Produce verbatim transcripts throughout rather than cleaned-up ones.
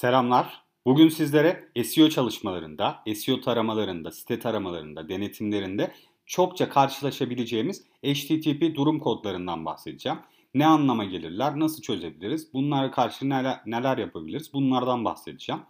Selamlar. Bugün sizlere S E O çalışmalarında, S E O taramalarında, site taramalarında, denetimlerinde çokça karşılaşabileceğimiz H T T P durum kodlarından bahsedeceğim. Ne anlama gelirler, nasıl çözebiliriz, bunlara karşı neler, neler yapabiliriz, bunlardan bahsedeceğim.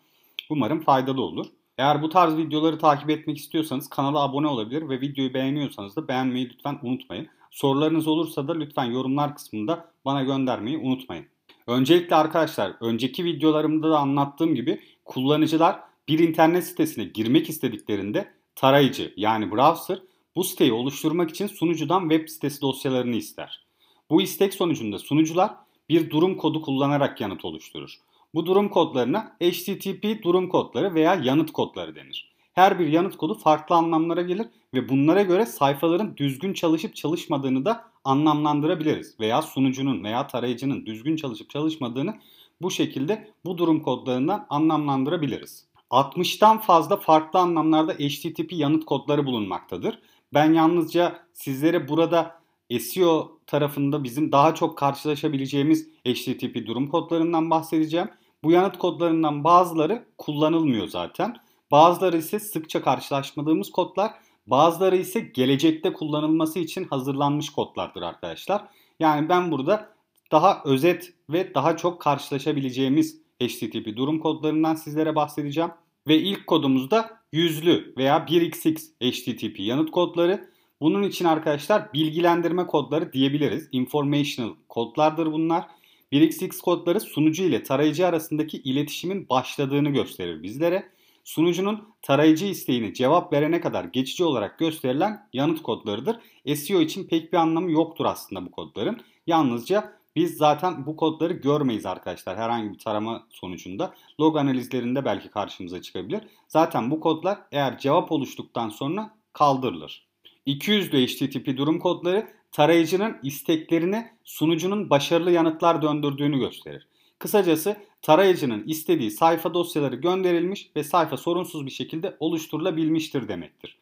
Umarım faydalı olur. Eğer bu tarz videoları takip etmek istiyorsanız kanala abone olabilir ve videoyu beğeniyorsanız da beğenmeyi lütfen unutmayın. Sorularınız olursa da lütfen yorumlar kısmında bana göndermeyi unutmayın. Öncelikle arkadaşlar, önceki videolarımda da anlattığım gibi kullanıcılar bir internet sitesine girmek istediklerinde tarayıcı yani browser bu siteyi oluşturmak için sunucudan web sitesi dosyalarını ister. Bu istek sonucunda sunucular bir durum kodu kullanarak yanıt oluşturur. Bu durum kodlarına H T T P durum kodları veya yanıt kodları denir. Her bir yanıt kodu farklı anlamlara gelir ve bunlara göre sayfaların düzgün çalışıp çalışmadığını da anlamlandırabiliriz. Veya sunucunun veya tarayıcının düzgün çalışıp çalışmadığını bu şekilde bu durum kodlarından anlamlandırabiliriz. altmıştan fazla farklı anlamlarda H T T P yanıt kodları bulunmaktadır. Ben yalnızca sizlere burada S E O tarafında bizim daha çok karşılaşabileceğimiz H T T P durum kodlarından bahsedeceğim. Bu yanıt kodlarından bazıları kullanılmıyor zaten. Bazıları ise sıkça karşılaşmadığımız kodlar, bazıları ise gelecekte kullanılması için hazırlanmış kodlardır arkadaşlar. Yani ben burada daha özet ve daha çok karşılaşabileceğimiz H T T P durum kodlarından sizlere bahsedeceğim. Ve ilk kodumuzda yüzlü veya bir çarpı x H T T P yanıt kodları. Bunun için arkadaşlar bilgilendirme kodları diyebiliriz. Informational kodlardır bunlar. bir çarpı x kodları sunucu ile tarayıcı arasındaki iletişimin başladığını gösterir bizlere. Sunucunun tarayıcı isteğini cevap verene kadar geçici olarak gösterilen yanıt kodlarıdır. S E O için pek bir anlamı yoktur aslında bu kodların. Yalnızca biz zaten bu kodları görmeyiz arkadaşlar herhangi bir tarama sonucunda. Log analizlerinde belki karşımıza çıkabilir. Zaten bu kodlar eğer cevap oluştuktan sonra kaldırılır. iki yüzlü H T T P durum kodları tarayıcının isteklerine sunucunun başarılı yanıtlar döndürdüğünü gösterir. Kısacası tarayıcının istediği sayfa dosyaları gönderilmiş ve sayfa sorunsuz bir şekilde oluşturulabilmiştir demektir.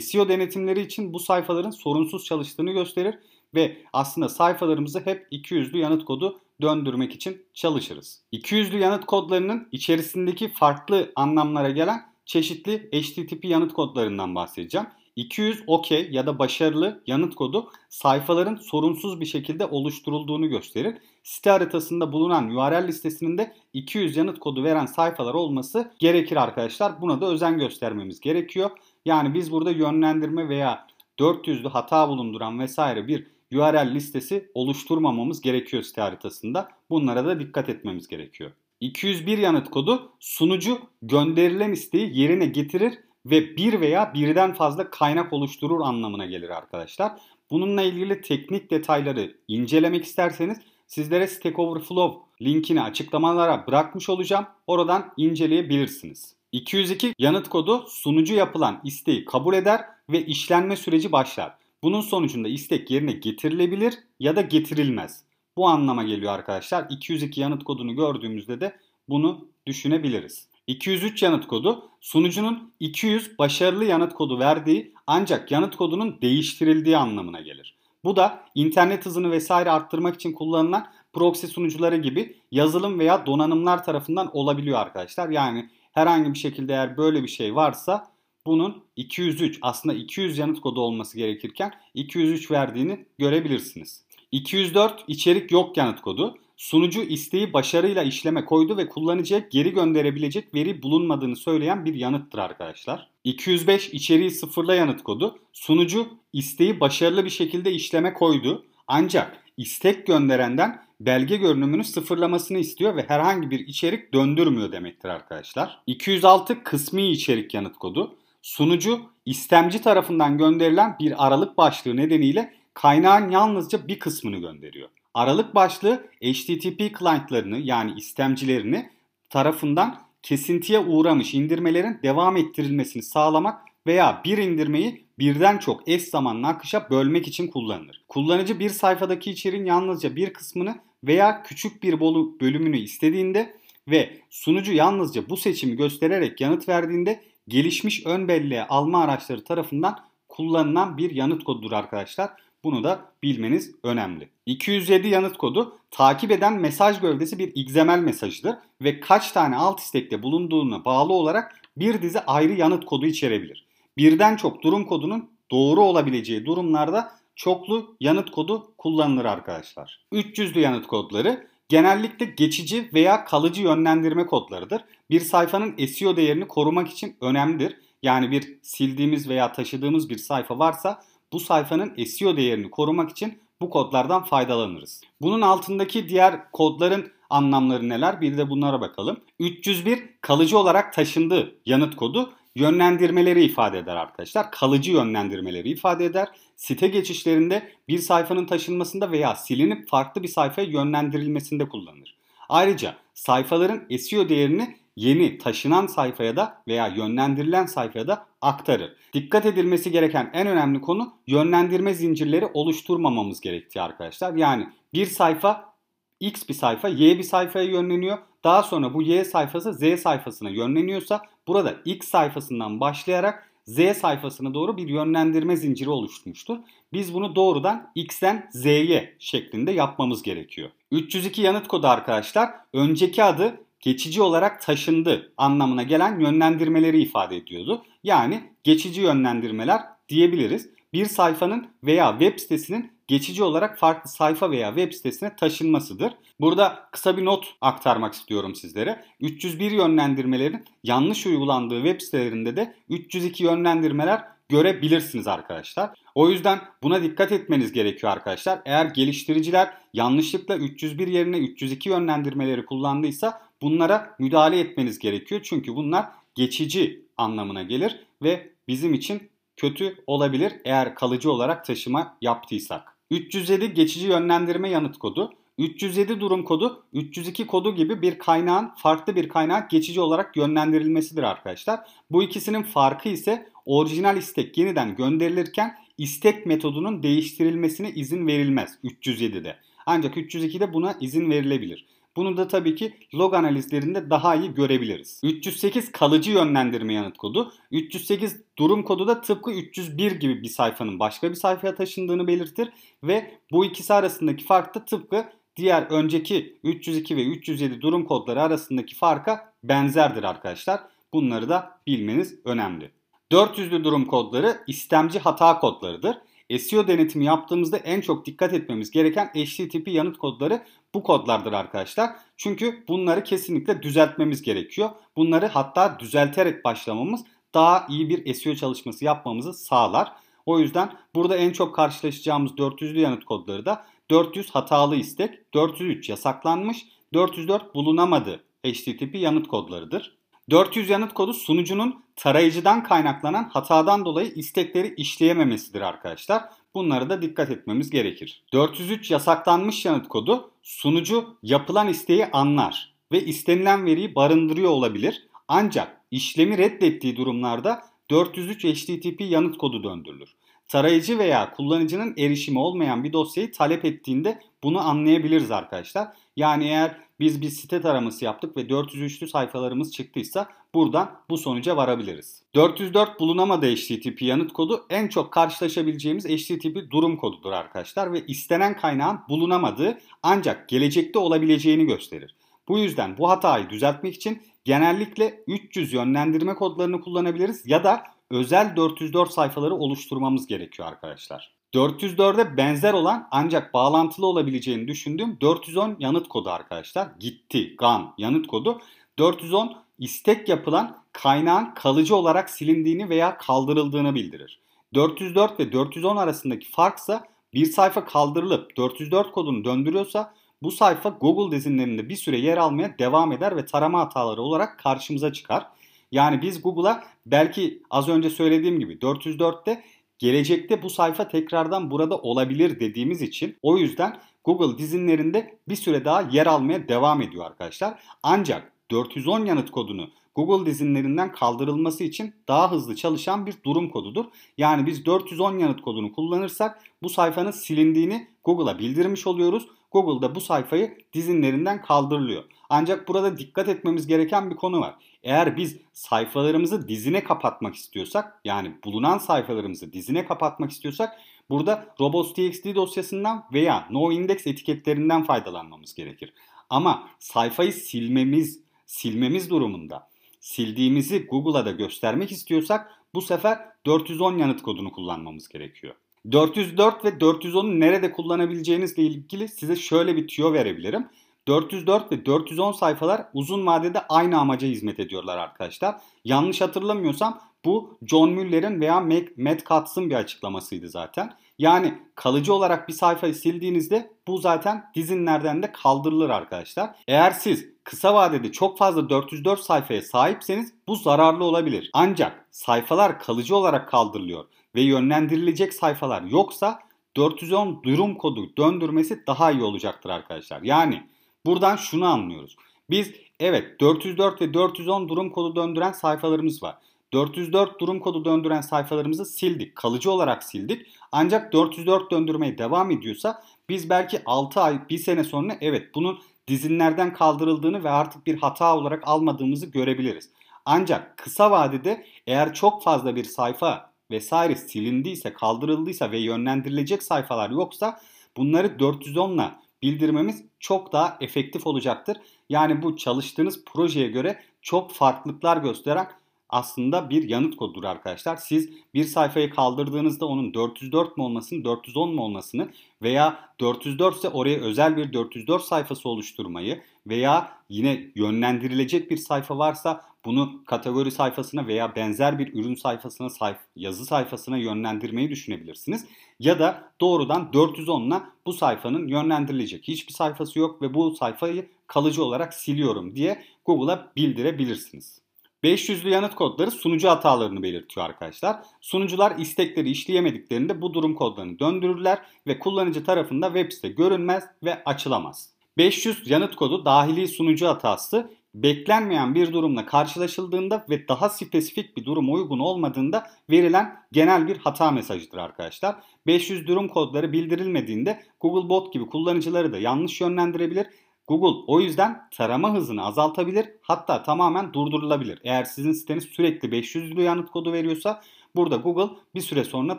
S E O denetimleri için bu sayfaların sorunsuz çalıştığını gösterir ve aslında sayfalarımızı hep iki yüzlü yanıt kodu döndürmek için çalışırız. iki yüzlü yanıt kodlarının içerisindeki farklı anlamlara gelen çeşitli H T T P yanıt kodlarından bahsedeceğim. iki yüz okey ya da başarılı yanıt kodu sayfaların sorunsuz bir şekilde oluşturulduğunu gösterir. Site haritasında bulunan U R L listesinin de iki yüz yanıt kodu veren sayfalar olması gerekir arkadaşlar. Buna da özen göstermemiz gerekiyor. Yani biz burada yönlendirme veya dört yüzlü hata bulunduran vesaire bir U R L listesi oluşturmamamız gerekiyor site haritasında. Bunlara da dikkat etmemiz gerekiyor. iki yüz bir yanıt kodu sunucu gönderilen isteği yerine getirir ve bir veya birden fazla kaynak oluşturur anlamına gelir arkadaşlar. Bununla ilgili teknik detayları incelemek isterseniz sizlere Stack Overflow linkini açıklamalara bırakmış olacağım. Oradan inceleyebilirsiniz. iki yüz iki yanıt kodu sunucu yapılan isteği kabul eder ve işlenme süreci başlar. Bunun sonucunda istek yerine getirilebilir ya da getirilmez. Bu anlama geliyor arkadaşlar. iki yüz iki yanıt kodunu gördüğümüzde de bunu düşünebiliriz. iki yüz üç yanıt kodu sunucunun iki yüz başarılı yanıt kodu verdiği ancak yanıt kodunun değiştirildiği anlamına gelir. Bu da internet hızını vesaire arttırmak için kullanılan proxy sunucuları gibi yazılım veya donanımlar tarafından olabiliyor arkadaşlar. Yani herhangi bir şekilde eğer böyle bir şey varsa bunun iki yüz üç aslında iki yüz yanıt kodu olması gerekirken iki yüz üç verdiğini görebilirsiniz. iki yüz dört içerik yok yanıt kodu. Sunucu isteği başarıyla işleme koydu ve kullanıcıya geri gönderebilecek veri bulunmadığını söyleyen bir yanıttır arkadaşlar. iki yüz beş içeriği sıfırla yanıt kodu. Sunucu isteği başarılı bir şekilde işleme koydu. Ancak istek gönderenden belge görünümünü sıfırlamasını istiyor ve herhangi bir içerik döndürmüyor demektir arkadaşlar. iki yüz altı kısmi içerik yanıt kodu. Sunucu istemci tarafından gönderilen bir aralık başlığı nedeniyle kaynağın yalnızca bir kısmını gönderiyor. Aralık başlığı H T T P client'larını yani istemcilerini tarafından kesintiye uğramış indirmelerin devam ettirilmesini sağlamak veya bir indirmeyi birden çok eş zamanlı akışa bölmek için kullanılır. Kullanıcı bir sayfadaki içeriğin yalnızca bir kısmını veya küçük bir bölümünü istediğinde ve sunucu yalnızca bu seçimi göstererek yanıt verdiğinde gelişmiş ön belleğe alma araçları tarafından kullanılan bir yanıt kodudur arkadaşlar. Bunu da bilmeniz önemli. iki yüz yedi yanıt kodu takip eden mesaj gövdesi bir X M L mesajıdır ve kaç tane alt istekte bulunduğuna bağlı olarak bir dizi ayrı yanıt kodu içerebilir. Birden çok durum kodunun doğru olabileceği durumlarda çoklu yanıt kodu kullanılır arkadaşlar. üç yüzlü yanıt kodları genellikle geçici veya kalıcı yönlendirme kodlarıdır. Bir sayfanın S E O değerini korumak için önemlidir. Yani bir sildiğimiz veya taşıdığımız bir sayfa varsa bu sayfanın S E O değerini korumak için bu kodlardan faydalanırız. Bunun altındaki diğer kodların anlamları neler? Bir de bunlara bakalım. üç yüz bir kalıcı olarak taşındığı yanıt kodu yönlendirmeleri ifade eder arkadaşlar. Kalıcı yönlendirmeleri ifade eder. Site geçişlerinde bir sayfanın taşınmasında veya silinip farklı bir sayfaya yönlendirilmesinde kullanılır. Ayrıca sayfaların S E O değerini yeni taşınan sayfaya da veya yönlendirilen sayfaya da aktarır. Dikkat edilmesi gereken en önemli konu yönlendirme zincirleri oluşturmamamız gerektiği arkadaşlar. Yani bir sayfa X bir sayfa Y bir sayfaya yönleniyor. Daha sonra bu Y sayfası Z sayfasına yönleniyorsa burada X sayfasından başlayarak Z sayfasına doğru bir yönlendirme zinciri oluşturmuştur. Biz bunu doğrudan X'ten Z'ye şeklinde yapmamız gerekiyor. üç yüz iki yanıt kodu arkadaşlar önceki adı geçici olarak taşındı anlamına gelen yönlendirmeleri ifade ediyordu. Yani geçici yönlendirmeler diyebiliriz. Bir sayfanın veya web sitesinin geçici olarak farklı sayfa veya web sitesine taşınmasıdır. Burada kısa bir not aktarmak istiyorum sizlere. üç yüz bir yönlendirmelerin yanlış uygulandığı web sitelerinde de üç yüz iki yönlendirmeler görebilirsiniz arkadaşlar. O yüzden buna dikkat etmeniz gerekiyor arkadaşlar. Eğer geliştiriciler yanlışlıkla üç yüz bir yerine üç yüz iki yönlendirmeleri kullandıysa bunlara müdahale etmeniz gerekiyor. Çünkü bunlar geçici anlamına gelir ve bizim için kötü olabilir eğer kalıcı olarak taşıma yaptıysak. üç yüz yedi geçici yönlendirme yanıt kodu, üç yüz yedi durum kodu, üç yüz iki kodu gibi bir kaynağın farklı bir kaynağa geçici olarak yönlendirilmesidir arkadaşlar. Bu ikisinin farkı ise orijinal istek yeniden gönderilirken istek metodunun değiştirilmesine izin verilmez üç yüz yedi'de. Ancak üç yüz iki'de buna izin verilebilir. Bunu da tabii ki log analizlerinde daha iyi görebiliriz. üç yüz sekiz kalıcı yönlendirme yanıt kodu. üç yüz sekiz durum kodu da tıpkı üç yüz bir gibi bir sayfanın başka bir sayfaya taşındığını belirtir. Ve bu ikisi arasındaki fark da tıpkı diğer önceki üç yüz iki ve üç yüz yedi durum kodları arasındaki farka benzerdir arkadaşlar. Bunları da bilmeniz önemli. dört yüzlü durum kodları istemci hata kodlarıdır. S E O denetimi yaptığımızda en çok dikkat etmemiz gereken H T T P yanıt kodları bu kodlardır arkadaşlar. Çünkü bunları kesinlikle düzeltmemiz gerekiyor. Bunları hatta düzelterek başlamamız daha iyi bir S E O çalışması yapmamızı sağlar. O yüzden burada en çok karşılaşacağımız dört yüzlü yanıt kodları da dört yüz hatalı istek, dört yüz üç yasaklanmış, dört yüz dört bulunamadı H T T P yanıt kodlarıdır. dört yüz yanıt kodu sunucunun tarayıcıdan kaynaklanan hatadan dolayı istekleri işleyememesidir arkadaşlar. Bunlara da dikkat etmemiz gerekir. dört yüz üç yasaklanmış yanıt kodu sunucu yapılan isteği anlar ve istenilen veriyi barındırıyor olabilir. Ancak işlemi reddettiği durumlarda dört yüz üç H T T P yanıt kodu döndürülür. Tarayıcı veya kullanıcının erişimi olmayan bir dosyayı talep ettiğinde bunu anlayabiliriz arkadaşlar. Yani eğer biz bir site taraması yaptık ve dört yüz üçlü sayfalarımız çıktıysa buradan bu sonuca varabiliriz. dört yüz dört bulunamadı H T T P yanıt kodu en çok karşılaşabileceğimiz H T T P durum kodudur arkadaşlar ve istenen kaynağın bulunamadığı ancak gelecekte olabileceğini gösterir. Bu yüzden bu hatayı düzeltmek için genellikle üç yüz yönlendirme kodlarını kullanabiliriz ya da özel dört yüz dört sayfaları oluşturmamız gerekiyor arkadaşlar. dört yüz dört'e benzer olan ancak bağlantılı olabileceğini düşündüğüm dört yüz on yanıt kodu arkadaşlar. Gitti, gone yanıt kodu. dört yüz on istek yapılan kaynağın kalıcı olarak silindiğini veya kaldırıldığını bildirir. dört yüz dört ve dört yüz on arasındaki farksa bir sayfa kaldırılıp dört yüz dört kodunu döndürüyorsa bu sayfa Google dizinlerinde bir süre yer almaya devam eder ve tarama hataları olarak karşımıza çıkar. Yani biz Google'a belki az önce söylediğim gibi dört yüz dört'te gelecekte bu sayfa tekrardan burada olabilir dediğimiz için o yüzden Google dizinlerinde bir süre daha yer almaya devam ediyor arkadaşlar. Ancak dört yüz on yanıt kodunu Google dizinlerinden kaldırılması için daha hızlı çalışan bir durum kodudur. Yani biz dört yüz on yanıt kodunu kullanırsak bu sayfanın silindiğini Google'a bildirmiş oluyoruz. Google'da bu sayfayı dizinlerinden kaldırılıyor. Ancak burada dikkat etmemiz gereken bir konu var. Eğer biz sayfalarımızı dizine kapatmak istiyorsak, yani bulunan sayfalarımızı dizine kapatmak istiyorsak Burada robots.txt dosyasından veya noindex etiketlerinden faydalanmamız gerekir. Ama sayfayı silmemiz, silmemiz durumunda sildiğimizi Google'a da göstermek istiyorsak bu sefer dört yüz on yanıt kodunu kullanmamız gerekiyor. dört yüz dört ve dört yüz onu nerede kullanabileceğinizle ilgili size şöyle bir tüyo verebilirim. dört yüz dört ve dört yüz on sayfalar uzun vadede aynı amaca hizmet ediyorlar arkadaşlar. Yanlış hatırlamıyorsam bu John Müller'in veya Matt Katz'ın bir açıklamasıydı zaten. Yani kalıcı olarak bir sayfayı sildiğinizde bu zaten dizinlerden de kaldırılır arkadaşlar. Eğer siz kısa vadede çok fazla dört yüz dört sayfaya sahipseniz bu zararlı olabilir. Ancak sayfalar kalıcı olarak kaldırılıyor ve yönlendirilecek sayfalar yoksa dört yüz on durum kodu döndürmesi daha iyi olacaktır arkadaşlar. Yani buradan şunu anlıyoruz. Biz evet dört yüz dört ve dört yüz on durum kodu döndüren sayfalarımız var. dört yüz dört durum kodu döndüren sayfalarımızı sildik. Kalıcı olarak sildik. Ancak dört yüz dört döndürmeye devam ediyorsa biz belki altı ay, bir sene sonra evet bunun dizinlerden kaldırıldığını ve artık bir hata olarak almadığımızı görebiliriz. Ancak kısa vadede eğer çok fazla bir sayfa vesaire silindiyse, kaldırıldıysa ve yönlendirilecek sayfalar yoksa bunları dört yüz onla bildirmemiz çok daha efektif olacaktır. Yani bu çalıştığınız projeye göre çok farklılıklar gösteren aslında bir yanıt kodudur arkadaşlar. Siz bir sayfayı kaldırdığınızda onun dört yüz dört mi olmasını, dört yüz on mu olmasını veya dört yüz dört ise oraya özel bir dört yüz dört sayfası oluşturmayı veya yine yönlendirilecek bir sayfa varsa bunu kategori sayfasına veya benzer bir ürün sayfasına, sayf- yazı sayfasına yönlendirmeyi düşünebilirsiniz. Ya da doğrudan dört yüz onla bu sayfanın yönlendirilecek hiçbir sayfası yok ve bu sayfayı kalıcı olarak siliyorum diye Google'a bildirebilirsiniz. beş yüzlü yanıt kodları sunucu hatalarını belirtiyor arkadaşlar. Sunucular istekleri işleyemediklerinde bu durum kodlarını döndürürler ve kullanıcı tarafında web site görünmez ve açılamaz. beş yüz yanıt kodu dahili sunucu hatası beklenmeyen bir durumla karşılaşıldığında ve daha spesifik bir duruma uygun olmadığında verilen genel bir hata mesajıdır arkadaşlar. beş yüz durum kodları bildirilmediğinde Google bot gibi kullanıcıları da yanlış yönlendirebilir. Google o yüzden tarama hızını azaltabilir, hatta tamamen durdurulabilir. Eğer sizin siteniz sürekli beş yüzlü yanıt kodu veriyorsa burada Google bir süre sonra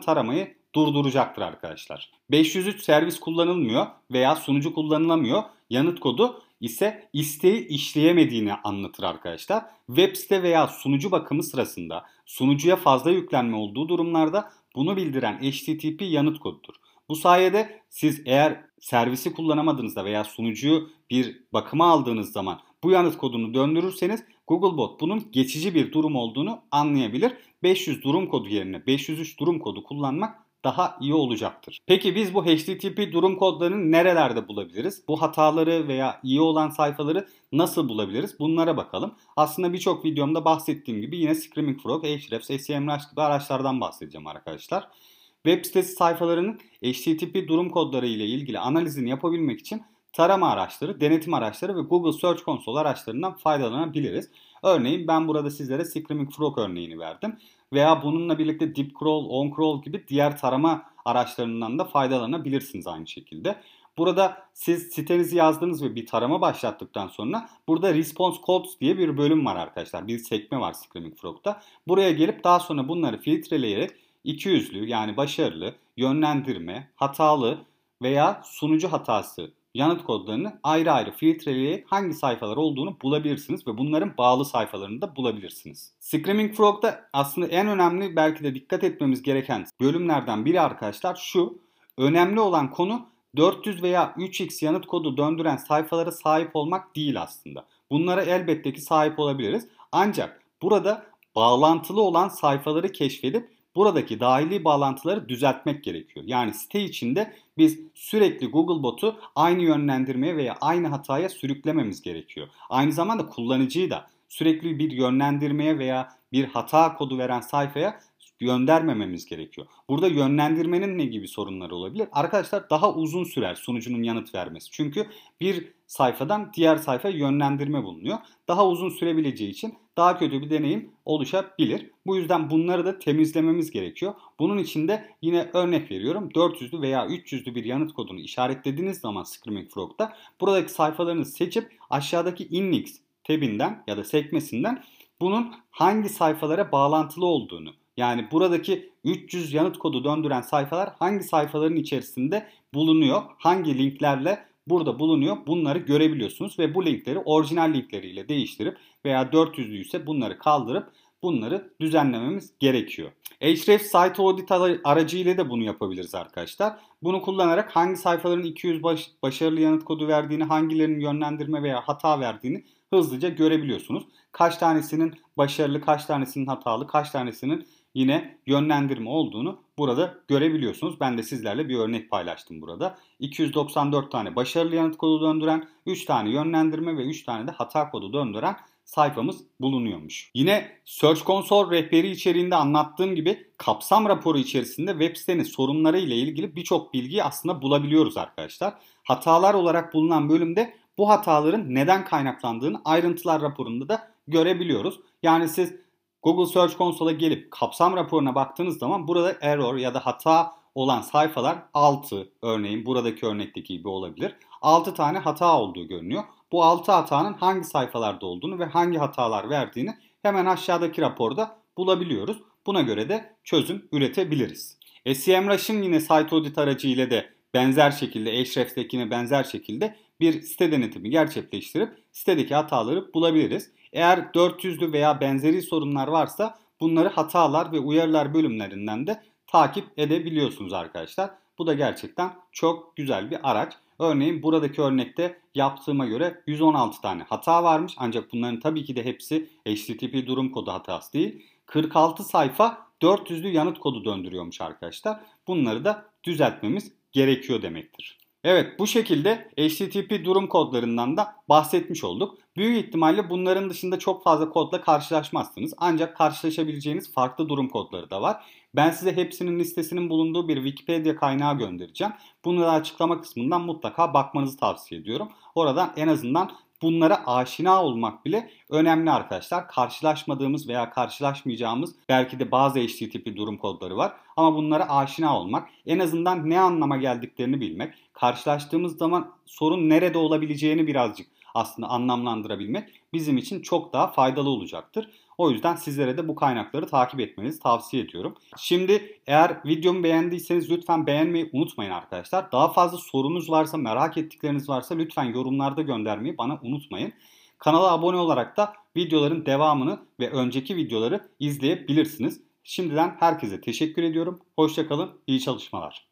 taramayı durduracaktır arkadaşlar. beş yüz üç servis kullanılmıyor veya sunucu kullanılamıyor. Yanıt kodu ise isteği işleyemediğini anlatır arkadaşlar. Web site veya sunucu bakımı sırasında sunucuya fazla yüklenme olduğu durumlarda bunu bildiren H T T P yanıt kodudur. Bu sayede siz eğer servisi kullanamadığınızda veya sunucuyu bir bakıma aldığınız zaman bu yanıt kodunu döndürürseniz Google bot bunun geçici bir durum olduğunu anlayabilir. beş yüz durum kodu yerine beş yüz üç durum kodu kullanmak daha iyi olacaktır. Peki biz bu H T T P durum kodlarını nerelerde bulabiliriz? Bu hataları veya iyi olan sayfaları nasıl bulabiliriz? Bunlara bakalım. Aslında birçok videomda bahsettiğim gibi yine Screaming Frog, Ahrefs, SEMrush gibi araçlardan bahsedeceğim arkadaşlar. Web sitesi sayfalarının H T T P durum kodları ile ilgili analizini yapabilmek için tarama araçları, denetim araçları ve Google Search Console araçlarından faydalanabiliriz. Örneğin ben burada sizlere Screaming Frog örneğini verdim. Veya bununla birlikte Deep Crawl, On Crawl gibi diğer tarama araçlarından da faydalanabilirsiniz aynı şekilde. Burada siz sitenizi yazdınız ve bir tarama başlattıktan sonra burada Response Codes diye bir bölüm var arkadaşlar. Bir sekme var Screaming Frog'da. Buraya gelip daha sonra bunları filtreleyerek iki yüzlü yani başarılı, yönlendirme, hatalı veya sunucu hatası yanıt kodlarını ayrı ayrı filtreleyerek hangi sayfalar olduğunu bulabilirsiniz ve bunların bağlı sayfalarını da bulabilirsiniz. Screaming Frog'da aslında en önemli belki de dikkat etmemiz gereken bölümlerden biri arkadaşlar şu. Önemli olan konu dört yüz veya üç x yanıt kodu döndüren sayfalara sahip olmak değil aslında. Bunlara elbette ki sahip olabiliriz. Ancak burada bağlantılı olan sayfaları keşfedip buradaki dahili bağlantıları düzeltmek gerekiyor. Yani site içinde biz sürekli Google bot'u aynı yönlendirmeye veya aynı hataya sürüklememiz gerekiyor. Aynı zamanda kullanıcıyı da sürekli bir yönlendirmeye veya bir hata kodu veren sayfaya göndermememiz gerekiyor. Burada yönlendirmenin ne gibi sorunları olabilir? Arkadaşlar daha uzun sürer sunucunun yanıt vermesi. Çünkü bir sayfadan diğer sayfaya yönlendirme bulunuyor. Daha uzun sürebileceği için daha kötü bir deneyim oluşabilir. Bu yüzden bunları da temizlememiz gerekiyor. Bunun için de yine örnek veriyorum. dört yüzlü veya üç yüzlü bir yanıt kodunu işaretlediğiniz zaman Screaming Frog'da buradaki sayfalarını seçip aşağıdaki Index tabinden ya da sekmesinden bunun hangi sayfalara bağlantılı olduğunu Yani buradaki üç yüz yanıt kodu döndüren sayfalar hangi sayfaların içerisinde bulunuyor, hangi linklerle burada bulunuyor, bunları görebiliyorsunuz ve bu linkleri orijinal linkleriyle değiştirip veya dört yüzlü ise bunları kaldırıp bunları düzenlememiz gerekiyor. Ahrefs Site Audit aracıyla da bunu yapabiliriz arkadaşlar. Bunu kullanarak hangi sayfaların iki yüz baş, başarılı yanıt kodu verdiğini, hangilerinin yönlendirme veya hata verdiğini hızlıca görebiliyorsunuz. Kaç tanesinin başarılı, kaç tanesinin hatalı, kaç tanesinin yine yönlendirme olduğunu burada görebiliyorsunuz. Ben de sizlerle bir örnek paylaştım burada. iki yüz doksan dört tane başarılı yanıt kodu döndüren, üç tane yönlendirme ve üç tane de hata kodu döndüren sayfamız bulunuyormuş. Yine Search Console rehberi içeriğinde anlattığım gibi kapsam raporu içerisinde web sitenin sorunları ile ilgili birçok bilgiyi aslında bulabiliyoruz arkadaşlar. Hatalar olarak bulunan bölümde bu hataların neden kaynaklandığını ayrıntılar raporunda da görebiliyoruz. Yani siz Google Search Console'a gelip kapsam raporuna baktığınız zaman burada error ya da hata olan sayfalar altı, örneğin buradaki örnekteki gibi olabilir. altı tane hata olduğu görünüyor. Bu altı hatanın hangi sayfalarda olduğunu ve hangi hatalar verdiğini hemen aşağıdaki raporda bulabiliyoruz. Buna göre de çözüm üretebiliriz. SEMrush'ın yine Site Audit aracı ile de benzer şekilde, Ahrefs'tekine benzer şekilde bir site denetimi gerçekleştirip sitedeki hataları bulabiliriz. Eğer dört yüzlü veya benzeri sorunlar varsa bunları hatalar ve uyarılar bölümlerinden de takip edebiliyorsunuz arkadaşlar. Bu da gerçekten çok güzel bir araç. Örneğin buradaki örnekte yaptığıma göre yüz on altı tane hata varmış. Ancak bunların tabii ki de hepsi H T T P durum kodu hatası değil. kırk altı sayfa dört yüzlü yanıt kodu döndürüyormuş arkadaşlar. Bunları da düzeltmemiz gerekiyor demektir. Evet, bu şekilde H T T P durum kodlarından da bahsetmiş olduk. Büyük ihtimalle bunların dışında çok fazla kodla karşılaşmazsınız. Ancak karşılaşabileceğiniz farklı durum kodları da var. Ben size hepsinin listesinin bulunduğu bir Wikipedia kaynağı göndereceğim. Bunu da açıklama kısmından mutlaka bakmanızı tavsiye ediyorum. Oradan en azından bunlara aşina olmak bile önemli arkadaşlar. Karşılaşmadığımız veya karşılaşmayacağımız belki de bazı H T T P durum kodları var. Ama bunlara aşina olmak, en azından ne anlama geldiklerini bilmek, karşılaştığımız zaman sorun nerede olabileceğini birazcık aslında anlamlandırabilmek bizim için çok daha faydalı olacaktır. O yüzden sizlere de bu kaynakları takip etmenizi tavsiye ediyorum. Şimdi eğer videomu beğendiyseniz lütfen beğenmeyi unutmayın arkadaşlar. Daha fazla sorunuz varsa, merak ettikleriniz varsa lütfen yorumlarda göndermeyi bana unutmayın. Kanala abone olarak da videoların devamını ve önceki videoları izleyebilirsiniz. Şimdiden herkese teşekkür ediyorum. Hoşça kalın, iyi çalışmalar.